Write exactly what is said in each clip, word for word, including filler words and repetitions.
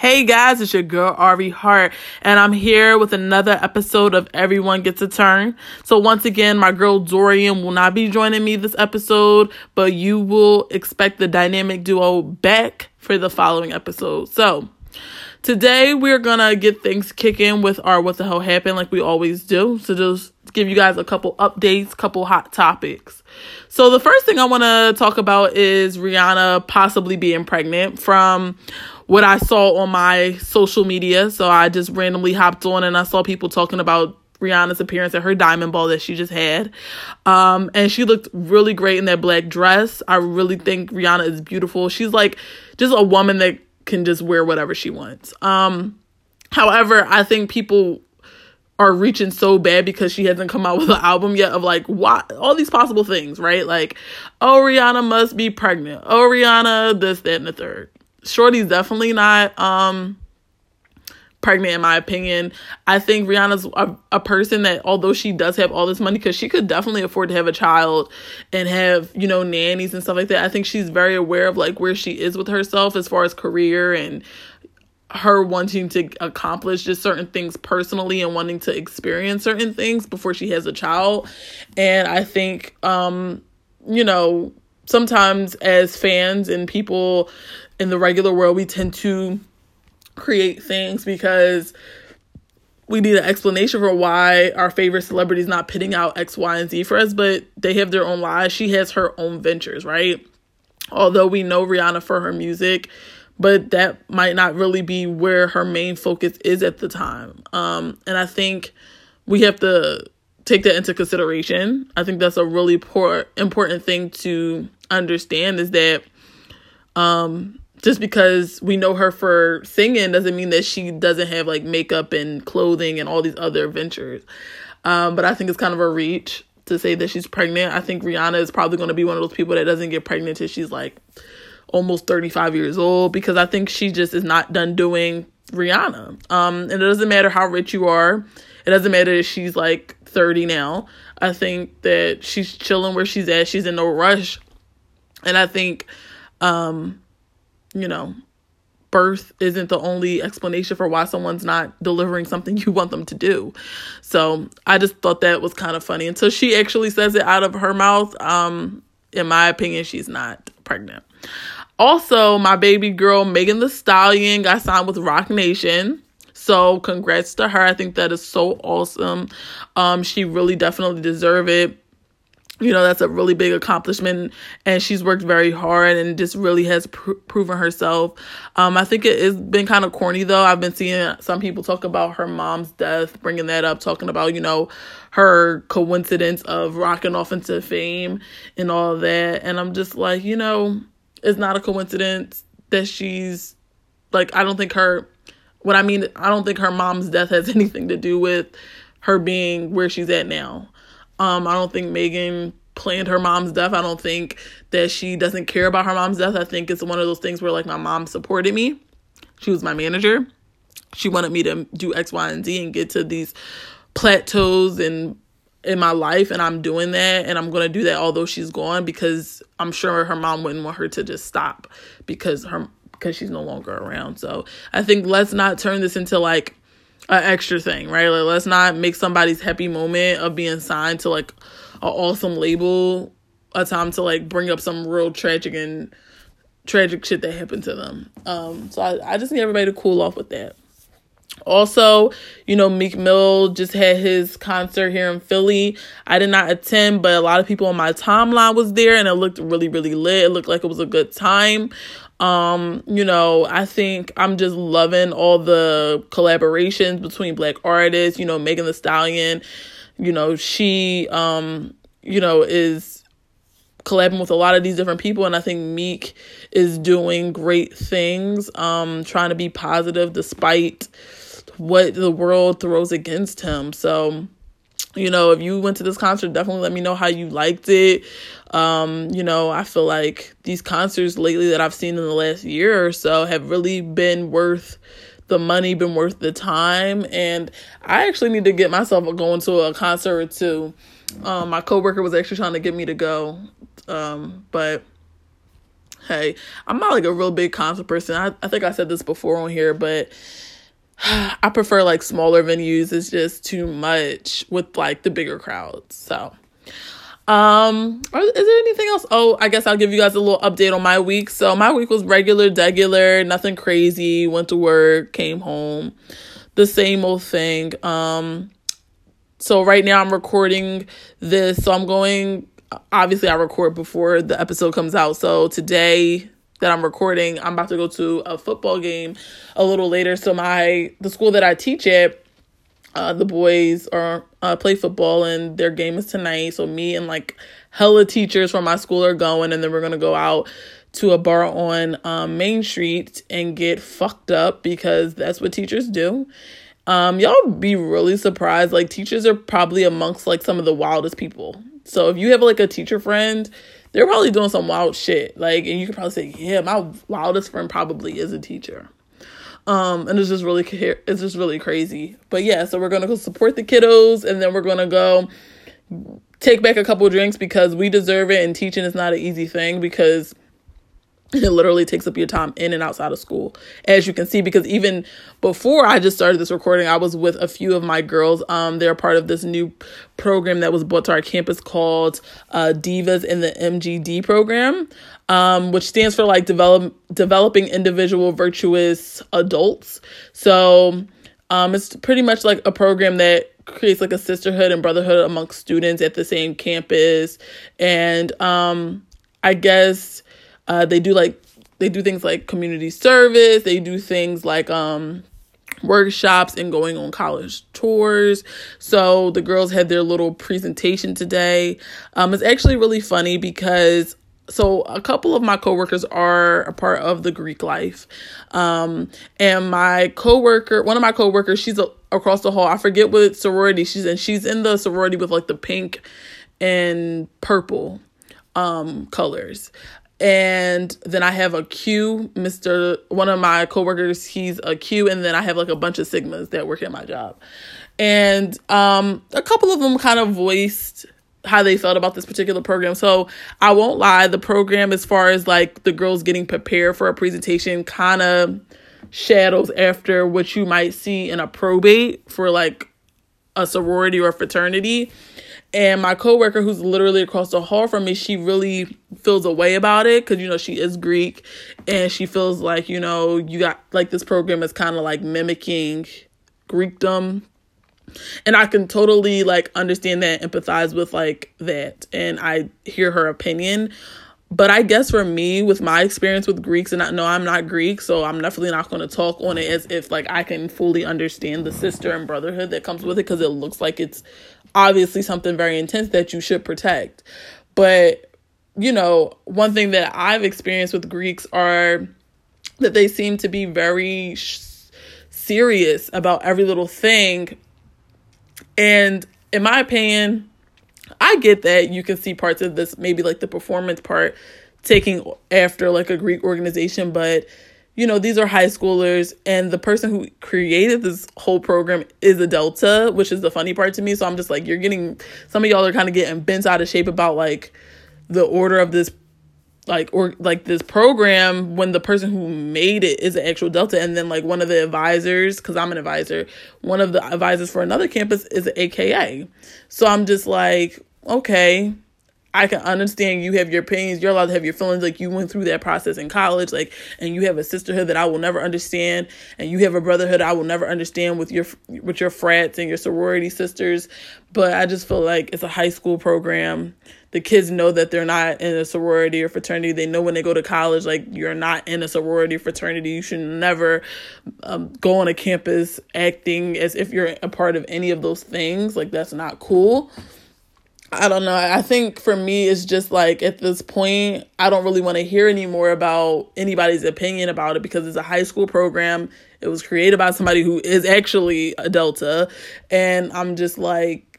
Hey guys, it's your girl R V Hart, and I'm here with another episode of Everyone Gets a Turn. So once again, my girl Dorian will not be joining me this episode, but you will expect the dynamic duo back for the following episode. So today we're gonna get things kicking with our What the Hell Happened, like we always do. So just give you guys a couple updates, couple hot topics. So the first thing I want to talk about is Rihanna possibly being pregnant from what I saw on my social media. So I just randomly hopped on and I saw people talking about Rihanna's appearance at her Diamond Ball that she just had. Um, and she looked really great in that black dress. I really think Rihanna is beautiful. She's like just a woman that can just wear whatever she wants. Um, however, I think people are reaching so bad because she hasn't come out with an album yet of like, why all these possible things, right? Like, oh, Rihanna must be pregnant. Oh, Rihanna this, that, and the third. Shorty's definitely not um pregnant, in my opinion. I think Rihanna's a, a person that, although she does have all this money, because she could definitely afford to have a child and have, you know, nannies and stuff like that, I think she's very aware of like where she is with herself as far as career and her wanting to accomplish just certain things personally and wanting to experience certain things before she has a child. And I think, um, you know, sometimes as fans and people in the regular world, we tend to create things because we need an explanation for why our favorite celebrity is not putting out X, Y, and Z for us, but they have their own lives. She has her own ventures, right? Although we know Rihanna for her music, but that might not really be where her main focus is at the time. Um, and I think we have to take that into consideration. I think that's a really poor, important thing to understand, is that um, just because we know her for singing doesn't mean that she doesn't have like makeup and clothing and all these other ventures. Um, but I think it's kind of a reach to say that she's pregnant. I think Rihanna is probably going to be one of those people that doesn't get pregnant till she's like almost thirty-five years old, because I think she just is not done doing Rihanna. Um, and it doesn't matter how rich you are. It doesn't matter if she's like thirty now. I think that she's chilling where she's at. She's in no rush. And I think, um, you know, birth isn't the only explanation for why someone's not delivering something you want them to do. So I just thought that was kind of funny. Until she actually says it out of her mouth, um, in my opinion, she's not pregnant. Also, my baby girl, Megan Thee Stallion, got signed with Roc Nation. So congrats to her. I think that is so awesome. Um, she really definitely deserves it. You know, that's a really big accomplishment, and she's worked very hard and just really has pr- proven herself. Um, I think it has been kind of corny, though. I've been seeing some people talk about her mom's death, bringing that up, talking about, you know, her coincidence of rocking off into fame and all that. And I'm just like, you know, it's not a coincidence that she's like, I don't think her, what I mean, I don't think her mom's death has anything to do with her being where she's at now. Um, I don't think Megan planned her mom's death. I don't think that she doesn't care about her mom's death. I think it's one of those things where, like, my mom supported me. She was my manager. She wanted me to do X, Y, and Z and get to these plateaus and in my life, and I'm doing that, and I'm going to do that although she's gone, because I'm sure her mom wouldn't want her to just stop because her because she's no longer around. So I think let's not turn this into, like, an extra thing, right? Like, let's not make somebody's happy moment of being signed to like an awesome label a time to like bring up some real tragic and tragic shit that happened to them. Um, so I, I just need everybody to cool off with that. Also, you know, Meek Mill just had his concert here in Philly. I did not attend, but a lot of people on my timeline was there, and it looked really, really lit. It looked like it was a good time. Um, you know, I think I'm just loving all the collaborations between Black artists. You know, Megan Thee Stallion, you know, she, um, you know, is collabing with a lot of these different people. And I think Meek is doing great things, um, trying to be positive despite what the world throws against him. So, you know, if you went to this concert, definitely let me know how you liked it. Um, you know, I feel like these concerts lately that I've seen in the last year or so have really been worth the money, been worth the time. And I actually need to get myself going to a concert or two. Um, my coworker was actually trying to get me to go. Um, but hey, I'm not like a real big concert person. I, I think I said this before on here, but I prefer like smaller venues. It's just too much with like the bigger crowds. So, um, is there anything else? Oh, I guess I'll give you guys a little update on my week. So my week was regular, degular, nothing crazy. Went to work, came home, the same old thing. Um, so right now I'm recording this. So I'm going, obviously I record before the episode comes out. So today that I'm recording, I'm about to go to a football game a little later. So my, the school that I teach at, Uh, the boys are uh, play football and their game is tonight. So me and like hella teachers from my school are going, and then we're going to go out to a bar on um, Main Street and get fucked up because that's what teachers do. Um, y'all be really surprised. Like teachers are probably amongst like some of the wildest people. So if you have like a teacher friend, they're probably doing some wild shit. Like, and you could probably say, yeah, my wildest friend probably is a teacher. Um, and it's just really, it's just really crazy, but yeah, so we're going to go support the kiddos, and then we're going to go take back a couple drinks because we deserve it. And teaching is not an easy thing because it literally takes up your time in and outside of school, as you can see, because even before I just started this recording, I was with a few of my girls. Um, they're part of this new program that was brought to our campus called, uh, Divas in the M G D program. Um, which stands for like develop, developing individual virtuous adults. So um, it's pretty much like a program that creates like a sisterhood and brotherhood amongst students at the same campus. And um, I guess uh, they do like, they do things like community service. They do things like um, workshops and going on college tours. So the girls had their little presentation today. Um, it's actually really funny because So a couple of my coworkers are a part of the Greek life. Um, and my coworker, one of my coworkers, she's a, across the hall. I forget what sorority she's in. She's in the sorority with like the pink and purple um, colors. And then I have a Q, Mister One of my coworkers, he's a Q. And then I have like a bunch of Sigmas that work at my job. And um, a couple of them kind of voiced how they felt about this particular program. So I won't lie, the program, as far as like the girls getting prepared for a presentation, kind of shadows after what you might see in a probate for like a sorority or a fraternity. And my coworker, who's literally across the hall from me, she really feels a way about it because, you know, she is Greek, and she feels like, you know, you got like this program is kind of like mimicking Greekdom. And I can totally like understand that, empathize with like that. And I hear her opinion. But I guess for me, with my experience with Greeks, and I know I'm not Greek, so I'm definitely not going to talk on it as if like I can fully understand the sister and brotherhood that comes with it, because it looks like it's obviously something very intense that you should protect. But, you know, one thing that I've experienced with Greeks are that they seem to be very sh- serious about every little thing. And in my opinion, I get that you can see parts of this, maybe like the performance part, taking after like a Greek organization. But, you know, these are high schoolers, and the person who created this whole program is a Delta, which is the funny part to me. So I'm just like, you're getting, some of y'all are kind of getting bent out of shape about like the order of this, like, or like this program, when the person who made it is an actual Delta. And then like one of the advisors, because I'm an advisor, one of the advisors for another campus is an A K A. So I'm just like, okay, I can understand you have your opinions. You're allowed to have your feelings. Like, you went through that process in college, like, and you have a sisterhood that I will never understand. And you have a brotherhood I will never understand with your, with your frats and your sorority sisters. But I just feel like it's a high school program. The kids know that they're not in a sorority or fraternity. They know when they go to college, like, you're not in a sorority fraternity. You should never um, go on a campus acting as if you're a part of any of those things. Like, that's not cool. I don't know. I think for me, it's just like, at this point, I don't really want to hear anymore about anybody's opinion about it, because it's a high school program. It was created by somebody who is actually a Delta. And I'm just like,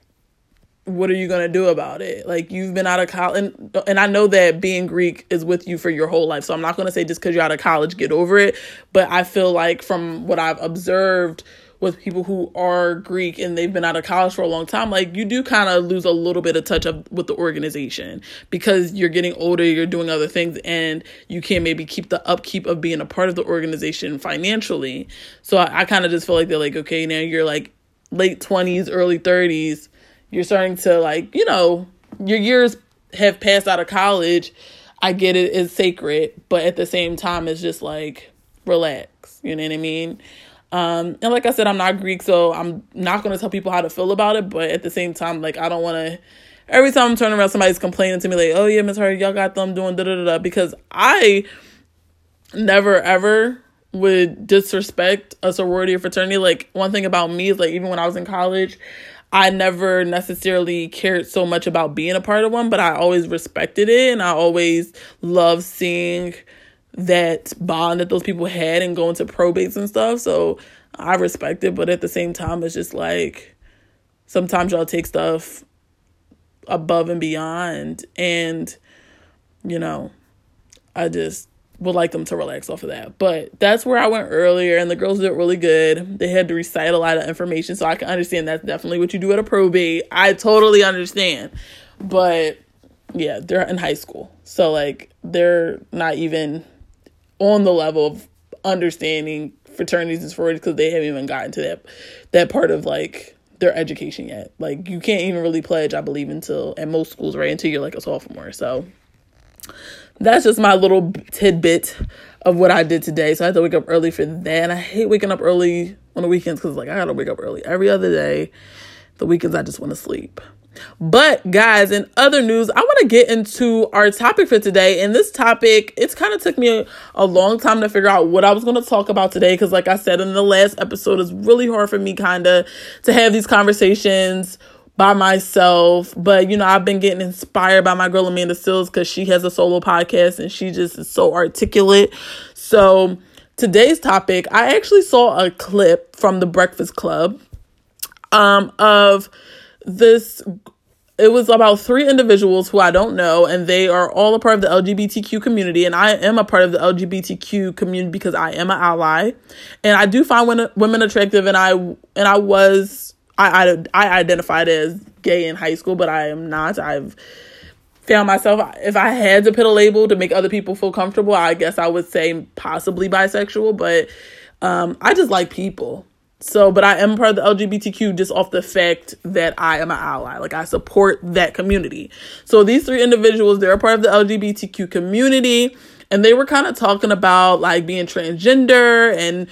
what are you going to do about it? Like, you've been out of college, and, and I know that being Greek is with you for your whole life. So I'm not going to say just because you're out of college, get over it. But I feel like from what I've observed with people who are Greek and they've been out of college for a long time, like, you do kind of lose a little bit of touch of with the organization because you're getting older, you're doing other things, and you can't maybe keep the upkeep of being a part of the organization financially. So I, I kind of just feel like they're like, okay, now you're like late twenties, early thirties, you're starting to, like, you know, your years have passed out of college. I get it, it's sacred, but at the same time, it's just like, relax, you know what I mean? Um, and like I said, I'm not Greek, so I'm not going to tell people how to feel about it, but at the same time, like, I don't want to, every time I'm turning around, somebody's complaining to me, like, oh yeah, Miss Hardy, y'all got them doing da-da-da-da, because I never, ever would disrespect a sorority or fraternity. Like, one thing about me is, like, even when I was in college, I never necessarily cared so much about being a part of one, but I always respected it, and I always loved seeing that bond that those people had and going to probates and stuff. So I respect it, but at the same time, it's just like, sometimes y'all take stuff above and beyond, and, you know, I just would like them to relax off of that. But that's where I went earlier, and the girls did really good. They had to recite a lot of information, so I can understand that's definitely what you do at a probate. I totally understand. But yeah, they're in high school, so like, they're not even on the level of understanding fraternities and sororities because they haven't even gotten to that that part of like their education yet. Like, you can't even really pledge, I believe, until at most schools, right, until you're like a sophomore. So that's just my little tidbit of what I did today. So I had to wake up early for that. And I hate waking up early on the weekends because, like, I got to wake up early every other day. The weekends, I just want to sleep. But, guys, in other news, I want to get into our topic for today. And this topic, it's kind of took me a, a long time to figure out what I was going to talk about today. Because, like I said in the last episode, it's really hard for me kind of to have these conversations by myself, but, you know, I've been getting inspired by my girl Amanda Sills because she has a solo podcast and she just is so articulate. So today's topic, I actually saw a clip from the Breakfast Club um, of this. It was about three individuals who I don't know, and they are all a part of the L G B T Q community. And I am a part of the L G B T Q community because I am an ally, and I do find women, women attractive. And I and I was. I, I, I identified as gay in high school, but I am not. I've found myself, if I had to put a label to make other people feel comfortable, I guess I would say possibly bisexual, but um, I just like people. So, but I am part of the L G B T Q just off the fact that I am an ally. Like, I support that community. So these three individuals, they're a part of the L G B T Q community, and they were kind of talking about, like, being transgender and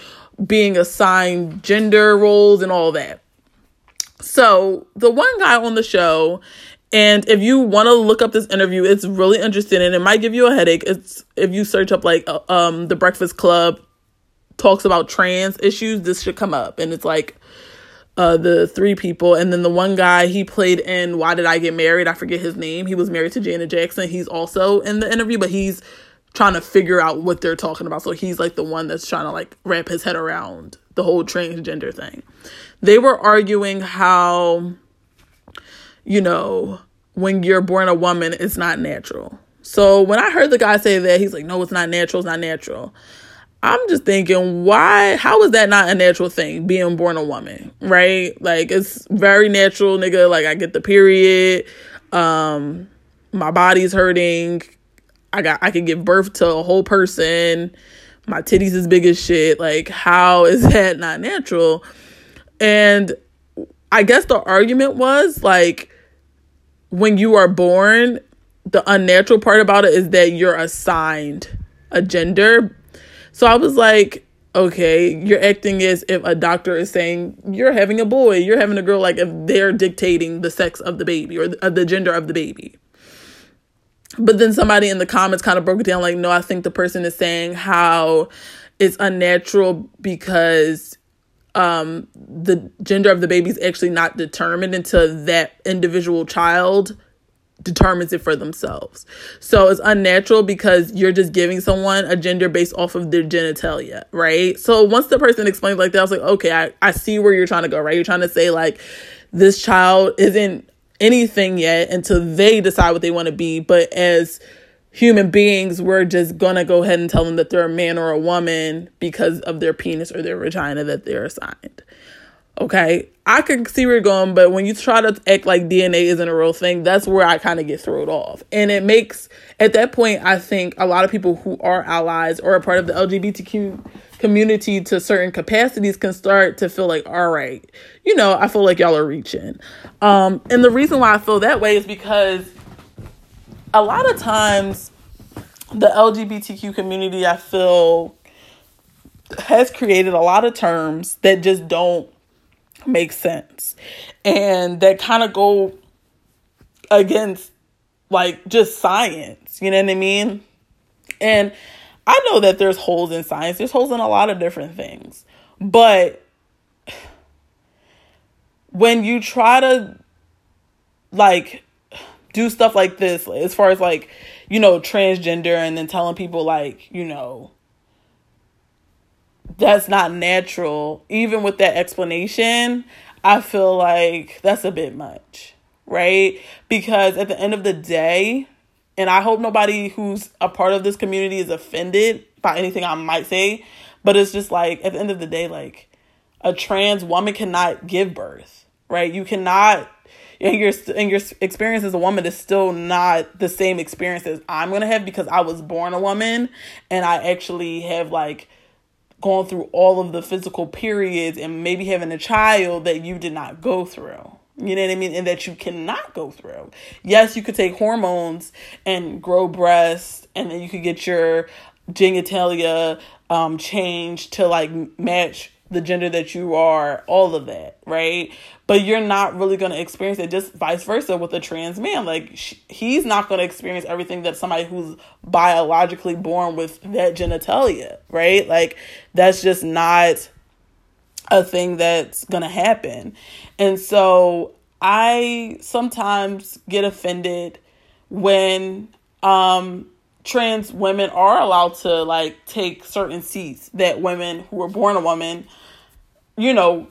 being assigned gender roles and all that. So the one guy on the show, and if you want to look up this interview, it's really interesting and it might give you a headache. It's if you search up like uh, um the Breakfast Club talks about trans issues, this should come up. And it's like uh the three people, and then the one guy, he played in Why Did I Get Married? I forget his name. He was married to Janet Jackson. He's also in the interview, but he's trying to figure out what they're talking about. So he's like the one that's trying to like wrap his head around the whole transgender thing. They were arguing how, you know, when you're born a woman, it's not natural. So when I heard the guy say that, he's like, no, it's not natural. It's not natural. I'm just thinking, why? How is that not a natural thing, being born a woman? Right? Like, it's very natural, nigga. Like, I get the period. Um, my body's hurting. I got, I can give birth to a whole person. My titties is big as shit. Like, how is that not natural? And I guess the argument was, like, when you are born, the unnatural part about it is that you're assigned a gender. So I was like, okay, you're acting as if a doctor is saying you're having a boy, you're having a girl, like if they're dictating the sex of the baby or the gender of the baby. But then somebody in the comments kind of broke it down like, no, I think the person is saying how it's unnatural because um, the gender of the baby is actually not determined until that individual child determines it for themselves. So it's unnatural because you're just giving someone a gender based off of their genitalia, right? So once the person explained like that, I was like, okay, I, I see where you're trying to go, right? You're trying to say like this child isn't anything yet until they decide what they want to be. But as human beings, we're just going to go ahead and tell them that they're a man or a woman because of their penis or their vagina that they're assigned. Okay, I can see where you're going, but when you try to act like D N A isn't a real thing, that's where I kind of get thrown off. And it makes, at that point, I think a lot of people who are allies or a part of the L G B T Q community to certain capacities can start to feel like, all right, you know, I feel like y'all are reaching. Um, and the reason why I feel that way is because a lot of times the L G B T Q community, I feel, has created a lot of terms that just don't make sense and that kind of go against like just science, you know what I mean? And I know that there's holes in science, there's holes in a lot of different things, but when you try to like do stuff like this, as far as like, you know, transgender and then telling people like, you know, that's not natural, even with that explanation, I feel like that's a bit much, right? Because at the end of the day, and I hope nobody who's a part of this community is offended by anything I might say, but it's just like, at the end of the day, like, a trans woman cannot give birth, right? You cannot, and your, and your experience as a woman is still not the same experience as I'm going to have, because I was born a woman, and I actually have, like, going through all of the physical periods and maybe having a child that you did not go through, you know what I mean? And that you cannot go through. Yes, you could take hormones and grow breasts, and then you could get your genitalia um, changed to like match the gender that you are, all of that, right? But you're not really going to experience it, just vice versa with a trans man. Like, sh- he's not going to experience everything that somebody who's biologically born with that genitalia, right? Like, that's just not a thing that's going to happen. And so I sometimes get offended when um trans women are allowed to like take certain seats that women who were born a woman, you know,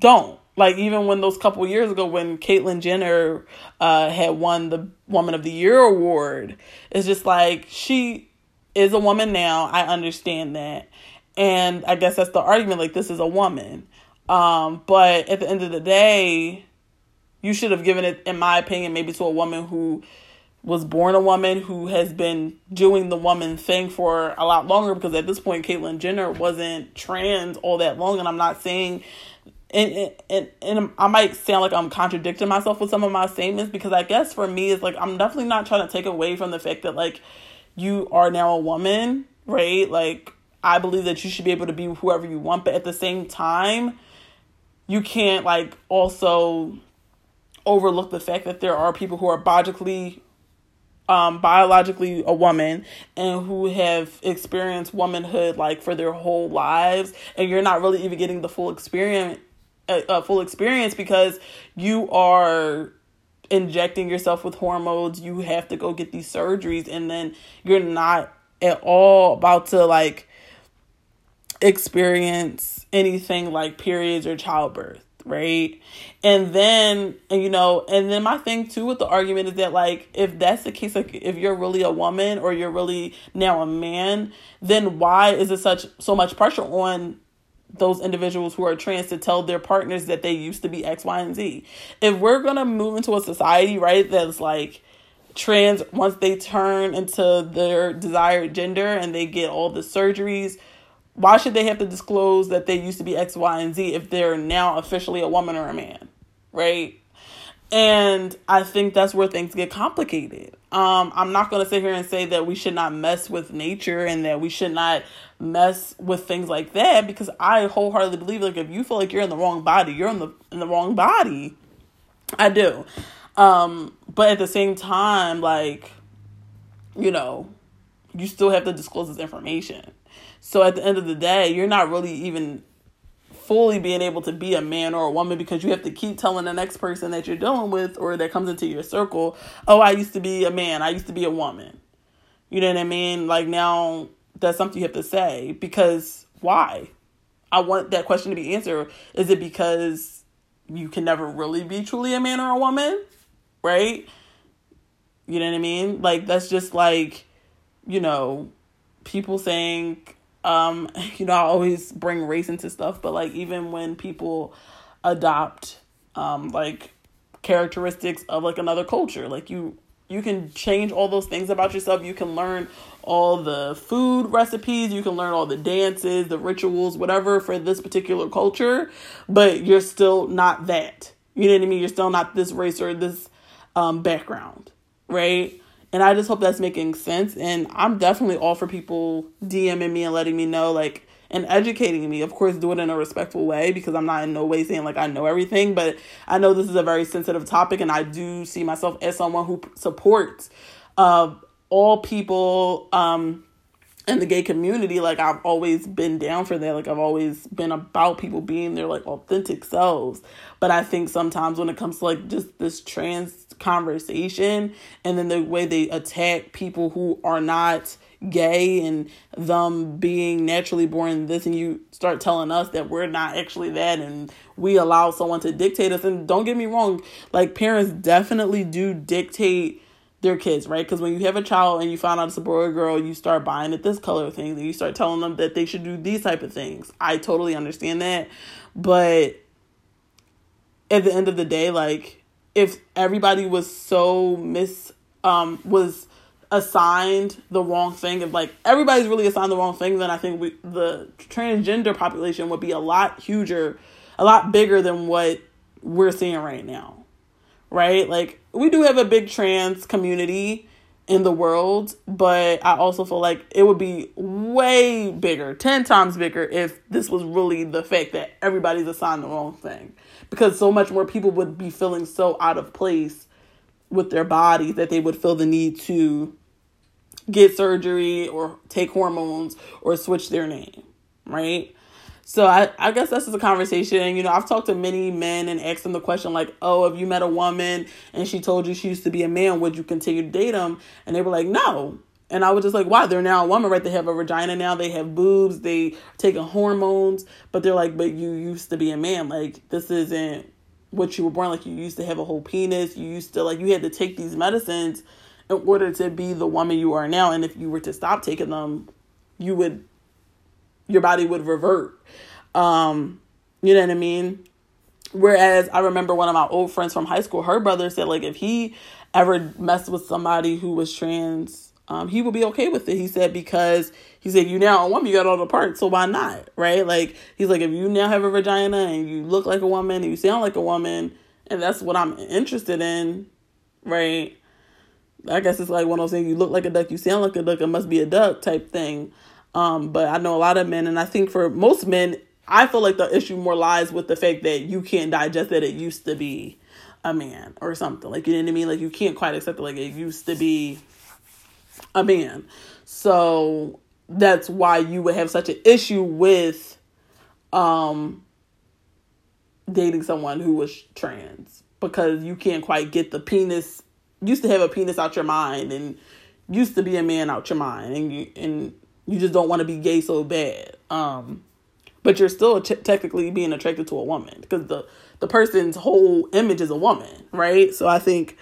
don't. Like, even when those couple years ago when Caitlyn Jenner uh, had won the Woman of the Year Award, it's just like, she is a woman now. I understand that. And I guess that's the argument. Like, this is a woman. Um, but at the end of the day, you should have given it, in my opinion, maybe to a woman who was born a woman, who has been doing the woman thing for a lot longer, because at this point, Caitlyn Jenner wasn't trans all that long. And I'm not saying, and, and, and I might sound like I'm contradicting myself with some of my statements, because I guess for me, it's like, I'm definitely not trying to take away from the fact that like, you are now a woman, right? Like, I believe that you should be able to be whoever you want, but at the same time, you can't like also overlook the fact that there are people who are biologically Um, biologically a woman and who have experienced womanhood like for their whole lives, and you're not really even getting the full experience, a uh, full experience, because you are injecting yourself with hormones. You have to go get these surgeries, and then you're not at all about to like experience anything like periods or childbirth, right? And then, and you know, and then my thing too with the argument is that like, if that's the case, like if you're really a woman or you're really now a man, then why is it such so much pressure on those individuals who are trans to tell their partners that they used to be X, Y, and Z? If we're gonna move into a society, right, that's like trans, once they turn into their desired gender and they get all the surgeries, why should they have to disclose that they used to be X, Y, and Z if they're now officially a woman or a man, right? And I think that's where things get complicated. Um, I'm not going to sit here and say that we should not mess with nature and that we should not mess with things like that, because I wholeheartedly believe, like, if you feel like you're in the wrong body, you're in the in the wrong body. I do. Um, but at the same time, like, you know, you still have to disclose this information. So at the end of the day, you're not really even fully being able to be a man or a woman, because you have to keep telling the next person that you're dealing with or that comes into your circle, oh, I used to be a man, I used to be a woman. You know what I mean? Like, now that's something you have to say, because why? I want that question to be answered. Is it because you can never really be truly a man or a woman? Right? You know what I mean? Like, that's just like, you know, people saying, um, you know, I always bring race into stuff, but like, even when people adopt um, like characteristics of like another culture. Like you, you can change all those things about yourself. You can learn all the food recipes. You can learn all the dances, the rituals, whatever for this particular culture, but you're still not that. You know what I mean? You're still not this race or this um, background, right? And I just hope that's making sense. And I'm definitely all for people DMing me and letting me know, like, and educating me. Of course, do it in a respectful way, because I'm not in no way saying, like, I know everything. But I know this is a very sensitive topic, and I do see myself as someone who supports uh, all people um, in the gay community. Like, I've always been down for that. Like, I've always been about people being their, like, authentic selves. But I think sometimes when it comes to, like, just this trans conversation and then the way they attack people who are not gay and them being naturally born this, and you start telling us that we're not actually that and we allow someone to dictate us. And don't get me wrong, like, parents definitely do dictate their kids, right? Because when you have a child and you find out it's a boy or girl, you start buying it this color of things and you start telling them that they should do these type of things. I totally understand that, but at the end of the day, like, if everybody was so mis, um, was assigned the wrong thing, if like everybody's really assigned the wrong thing, then I think we, the transgender population would be a lot huger, a lot bigger than what we're seeing right now, right? Like, we do have a big trans community in the world, but I also feel like it would be way bigger, ten times bigger, if this was really the fact that everybody's assigned the wrong thing. Because so much more people would be feeling so out of place with their bodies that they would feel the need to get surgery or take hormones or switch their name, right? So I, I guess that's just a conversation. You know, I've talked to many men and asked them the question, like, oh, if you met a woman and she told you she used to be a man, would you continue to date them? And they were like, no. And I was just like, wow, they're now a woman, right? They have a vagina now. They have boobs. They take hormones. But they're like, but you used to be a man. Like, this isn't what you were born. Like, you used to have a whole penis. You used to, like, you had to take these medicines in order to be the woman you are now. And if you were to stop taking them, you would, your body would revert. Um, you know what I mean? Whereas I remember one of my old friends from high school, her brother said, like, if he ever messed with somebody who was trans, Um, he would be okay with it. He said, because he said, you now a woman, you got all the parts. So why not? Right? Like, he's like, if you now have a vagina and you look like a woman and you sound like a woman, and that's what I'm interested in. Right. I guess it's like one of those things. You look like a duck, you sound like a duck, it must be a duck type thing. Um, but I know a lot of men, and I think for most men, I feel like the issue more lies with the fact that you can't digest that it used to be a man or something. Like, you know what I mean? Like, you can't quite accept it. Like, it used to be a man. So that's why you would have such an issue with um dating someone who was trans, because you can't quite get the penis, used to have a penis out your mind, and used to be a man out your mind, and you and you just don't want to be gay so bad, um but you're still t- technically being attracted to a woman, because the the person's whole image is a woman, right? So I think,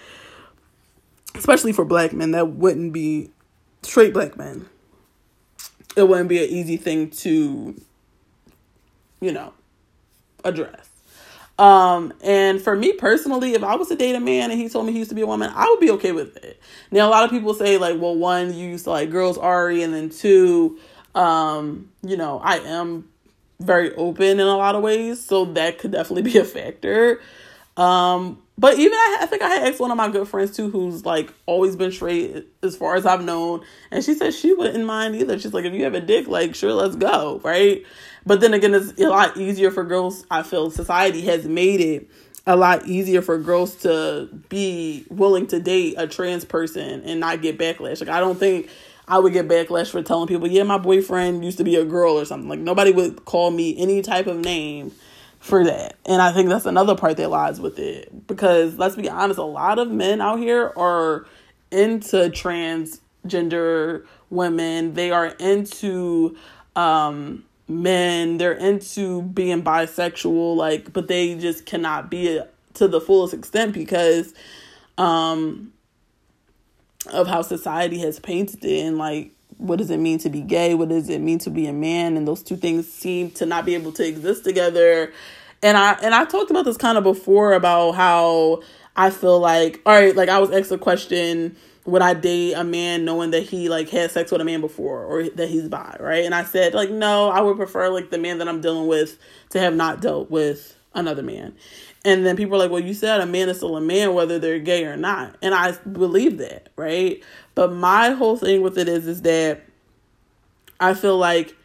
especially for black men, that wouldn't be, straight black men, it wouldn't be an easy thing to, you know, address. Um, and for me personally, if I was to date a man and he told me he used to be a woman, I would be okay with it. Now, a lot of people say, like, well, one, you used to like girls, Ari, and then two, um, you know, I am very open in a lot of ways, so that could definitely be a factor. Um, but even I, I think I had asked one of my good friends too, who's like always been straight as far as I've known. And she said she wouldn't mind either. She's like, if you have a dick, like, sure, let's go. Right. But then again, it's a lot easier for girls. I feel society has made it a lot easier for girls to be willing to date a trans person and not get backlash. Like, I don't think I would get backlash for telling people, yeah, my boyfriend used to be a girl or something. Like, nobody would call me any type of name for that. And I think that's another part that lies with it, because let's be honest, a lot of men out here are into transgender women. They are into um, men. They're into being bisexual, like, but they just cannot be it to the fullest extent because um, of how society has painted it. And like, what does it mean to be gay? What does it mean to be a man? And those two things seem to not be able to exist together. and I and I talked about this kind of before about how I feel like, all right, like I was asked a question, would I date a man knowing that he like had sex with a man before or that he's bi, right? And I said like, no, I would prefer like the man that I'm dealing with to have not dealt with another man. And then people are like, well, you said a man is still a man, whether they're gay or not. And I believe that, right? But my whole thing with it is, is that I feel like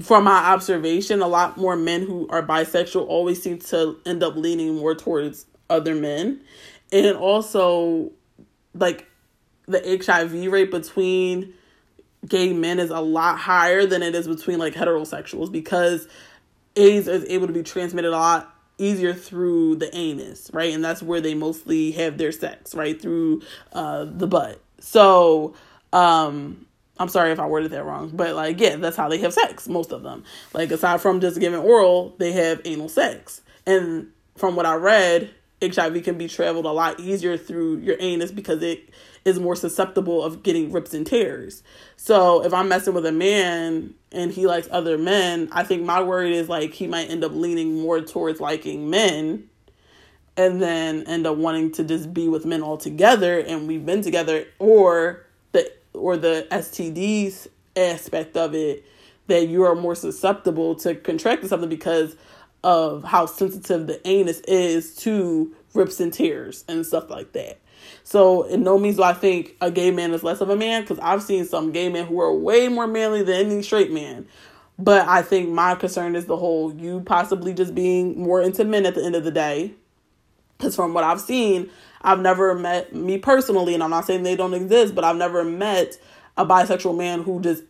from my observation, a lot more men who are bisexual always seem to end up leaning more towards other men. And also like the H I V rate between gay men is a lot higher than it is between like heterosexuals, because AIDS is able to be transmitted a lot easier through the anus, right? And that's where they mostly have their sex, right? Through uh, the butt. So, um, I'm sorry if I worded that wrong, but like, yeah, that's how they have sex, most of them. Like, aside from just giving oral, they have anal sex. And from what I read, H I V can be traveled a lot easier through your anus because it is more susceptible of getting rips and tears. So if I'm messing with a man and he likes other men, I think my worry is like he might end up leaning more towards liking men and then end up wanting to just be with men altogether. And we've been together, or the or the S T Ds aspect of it, that you are more susceptible to contracting something because of how sensitive the anus is to rips and tears and stuff like that. So in no means do I think a gay man is less of a man, because I've seen some gay men who are way more manly than any straight man. But I think my concern is the whole you possibly just being more into men at the end of the day. Because from what I've seen, I've never met, me personally, and I'm not saying they don't exist, but I've never met a bisexual man who just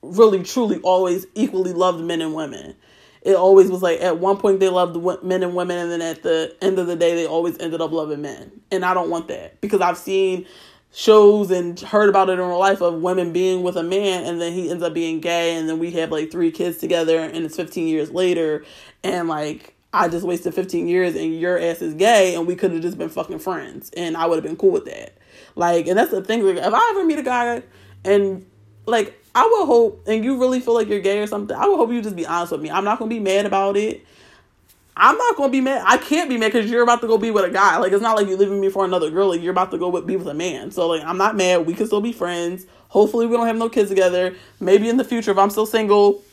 really, truly always equally loved men and women. It always was like at one point they loved men and women, and then at the end of the day they always ended up loving men. And I don't want that, because I've seen shows and heard about it in real life of women being with a man and then he ends up being gay, and then we have like three kids together and it's fifteen years later, and like I just wasted fifteen years and your ass is gay and we could have just been fucking friends and I would have been cool with that. Like, and that's the thing, like, if I ever meet a guy and like I would hope, and you really feel like you're gay or something, I would hope you just be honest with me. I'm not going to be mad about it. I'm not going to be mad. I can't be mad because you're about to go be with a guy. Like, it's not like you're leaving me for another girl. Like, you're about to go with, be with a man. So, like, I'm not mad. We can still be friends. Hopefully, we don't have no kids together. Maybe in the future, if I'm still single,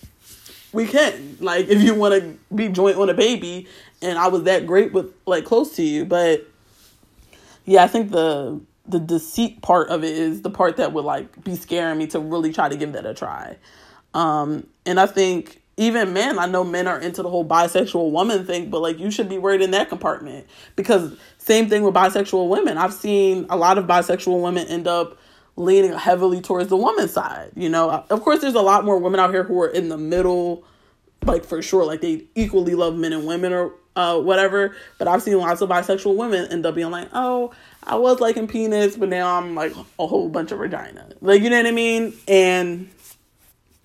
we can. Like, if you want to be joint on a baby, and I was that great with, like, close to you. But, yeah, I think the... the deceit part of it is the part that would like be scaring me to really try to give that a try. Um, and I think even men, I know men are into the whole bisexual woman thing, but like you should be worried in that compartment, because same thing with bisexual women. I've seen a lot of bisexual women end up leaning heavily towards the woman's side. You know, of course there's a lot more women out here who are in the middle, like for sure, like they equally love men and women or uh, whatever. But I've seen lots of bisexual women end up being like, oh, I was liking penis, but now I'm like a whole bunch of vagina. Like, you know what I mean? And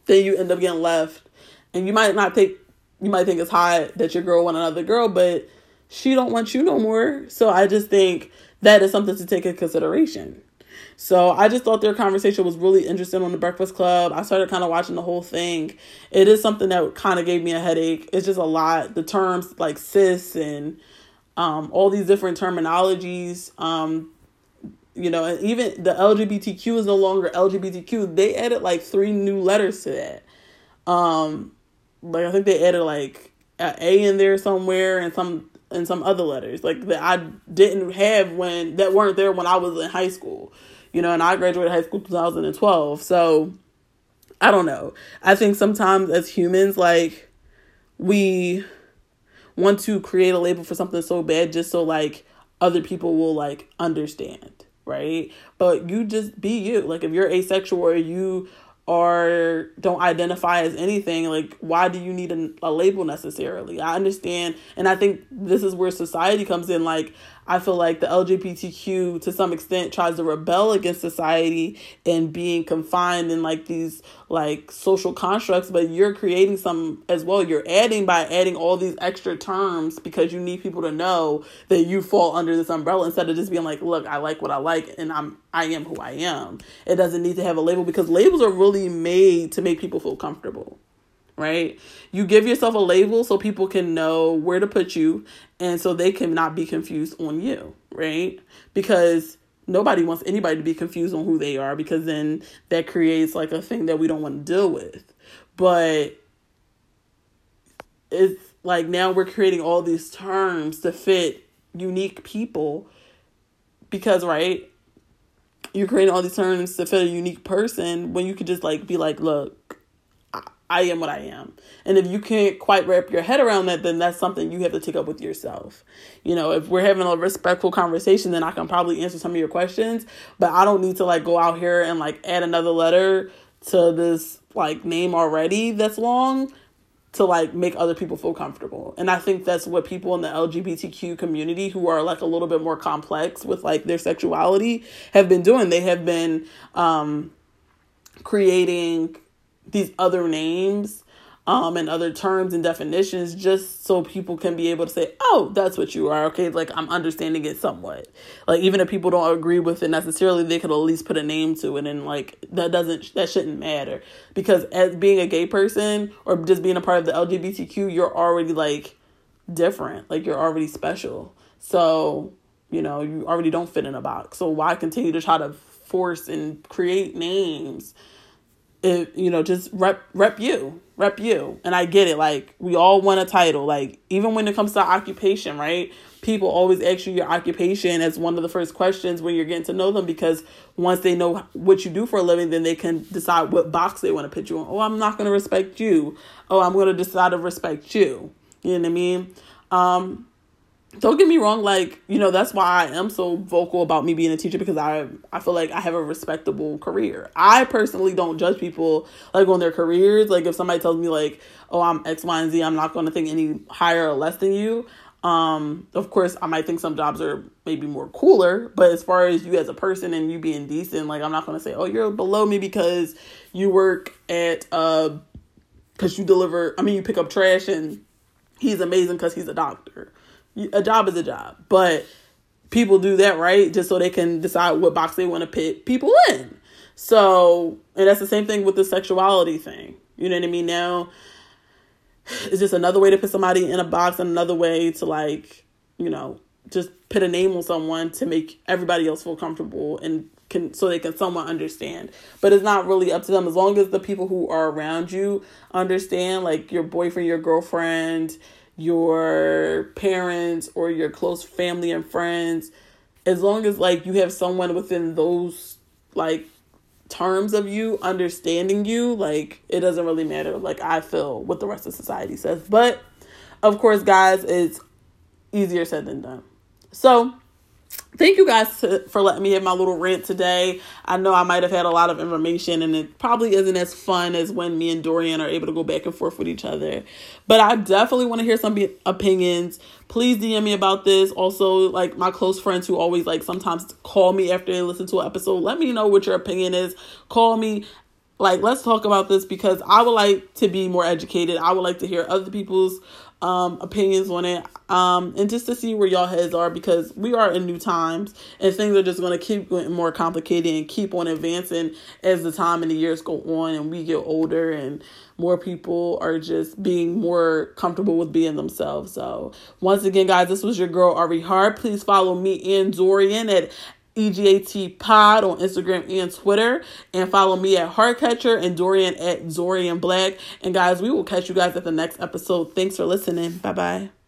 then you end up getting left. And you might not think, you might think it's hot that your girl want another girl, but she don't want you no more. So I just think that is something to take into consideration. So I just thought their conversation was really interesting on The Breakfast Club. I started kind of watching the whole thing. It is something that kind of gave me a headache. It's just a lot. The terms like cis and Um, all these different terminologies, um, you know, and even the L G B T Q is no longer L G B T Q. They added like three new letters to that. Um, like I think they added like an A in there somewhere and some and some other letters like that I didn't have when that weren't there when I was in high school, you know, and I graduated high school two thousand twelve. So I don't know. I think sometimes as humans, like we want to create a label for something so bad just so like other people will like understand, right? But you just be you. Like if you're asexual or you are don't identify as anything, like why do you need a, a label necessarily? I understand, and I think this is where society comes in. Like I feel like the L G B T Q to some extent tries to rebel against society and being confined in like these like social constructs, but you're creating some as well. You're adding by adding all these extra terms because you need people to know that you fall under this umbrella, instead of just being like, look, I like what I like and I'm, I am who I am. It doesn't need to have a label, because labels are really made to make people feel comfortable. right? You give yourself a label so people can know where to put you and so they cannot be confused on you, right? Because nobody wants anybody to be confused on who they are, because then that creates like a thing that we don't want to deal with. But it's like now we're creating all these terms to fit unique people because, right, you're creating all these terms to fit a unique person when you could just like be like, look, I, I am what I am. And if you can't quite wrap your head around that, then that's something you have to take up with yourself. You know, if we're having a respectful conversation, then I can probably answer some of your questions, but I don't need to like go out here and like add another letter to this like name already that's long to like make other people feel comfortable. And I think that's what people in the L G B T Q community who are like a little bit more complex with like their sexuality have been doing. They have been um, creating these other names um, and other terms and definitions just so people can be able to say, oh, that's what you are. Okay, like I'm understanding it somewhat. Like even if people don't agree with it necessarily, they could at least put a name to it. And like, that doesn't, that shouldn't matter, because as being a gay person or just being a part of the L G B T Q, you're already like different. Like you're already special. So, you know, you already don't fit in a box. So why continue to try to force and create names? It, you know, just rep, rep you, rep you. And I get it. Like we all want a title. Like even when it comes to occupation, right? People always ask you your occupation as one of the first questions when you're getting to know them, because once they know what you do for a living, then they can decide what box they want to put you in. Oh, I'm not going to respect you. Oh, I'm going to decide to respect you. You know what I mean? Um, Don't get me wrong, like, you know, that's why I am so vocal about me being a teacher, because I I feel like I have a respectable career. I personally don't judge people, like, on their careers. Like, if somebody tells me, like, oh, I'm X, Y, and Z, I'm not going to think any higher or less than you. Um, of course, I might think some jobs are maybe more cooler, but as far as you as a person and you being decent, like, I'm not going to say, oh, you're below me because you work at, uh, because you deliver, I mean, you pick up trash and he's amazing because he's a doctor. A job is a job, but people do that, right? Just so they can decide what box they want to pit people in. So, and that's the same thing with the sexuality thing. You know what I mean? Now, it's just another way to put somebody in a box and another way to like, you know, just put a name on someone to make everybody else feel comfortable and can, so they can somewhat understand. But it's not really up to them. As long as the people who are around you understand, like your boyfriend, your girlfriend, your parents or your close family and friends, as long as like you have someone within those like terms of you understanding you, like it doesn't really matter. Like I feel what the rest of society says, but of course, guys, it's easier said than done. So thank you guys to, for letting me have my little rant today. I know I might have had a lot of information and it probably isn't as fun as when me and Dorian are able to go back and forth with each other. But I definitely want to hear some opinions. Please D M me about this. Also, like my close friends who always like sometimes call me after they listen to an episode. Let me know what your opinion is. Call me. Like, let's talk about this because I would like to be more educated. I would like to hear other people's um, opinions on it. Um, and just to see where y'all heads are, because we are in new times and things are just going to keep getting more complicated and keep on advancing as the time and the years go on and we get older and more people are just being more comfortable with being themselves. So once again, guys, this was your girl, R V Hart. Please follow me and Dorian at E G A T Pod on Instagram and Twitter, and follow me at Heartcatcher and Dorian at Dorian Black. And guys, we will catch you guys at the next episode. Thanks for listening. Bye bye.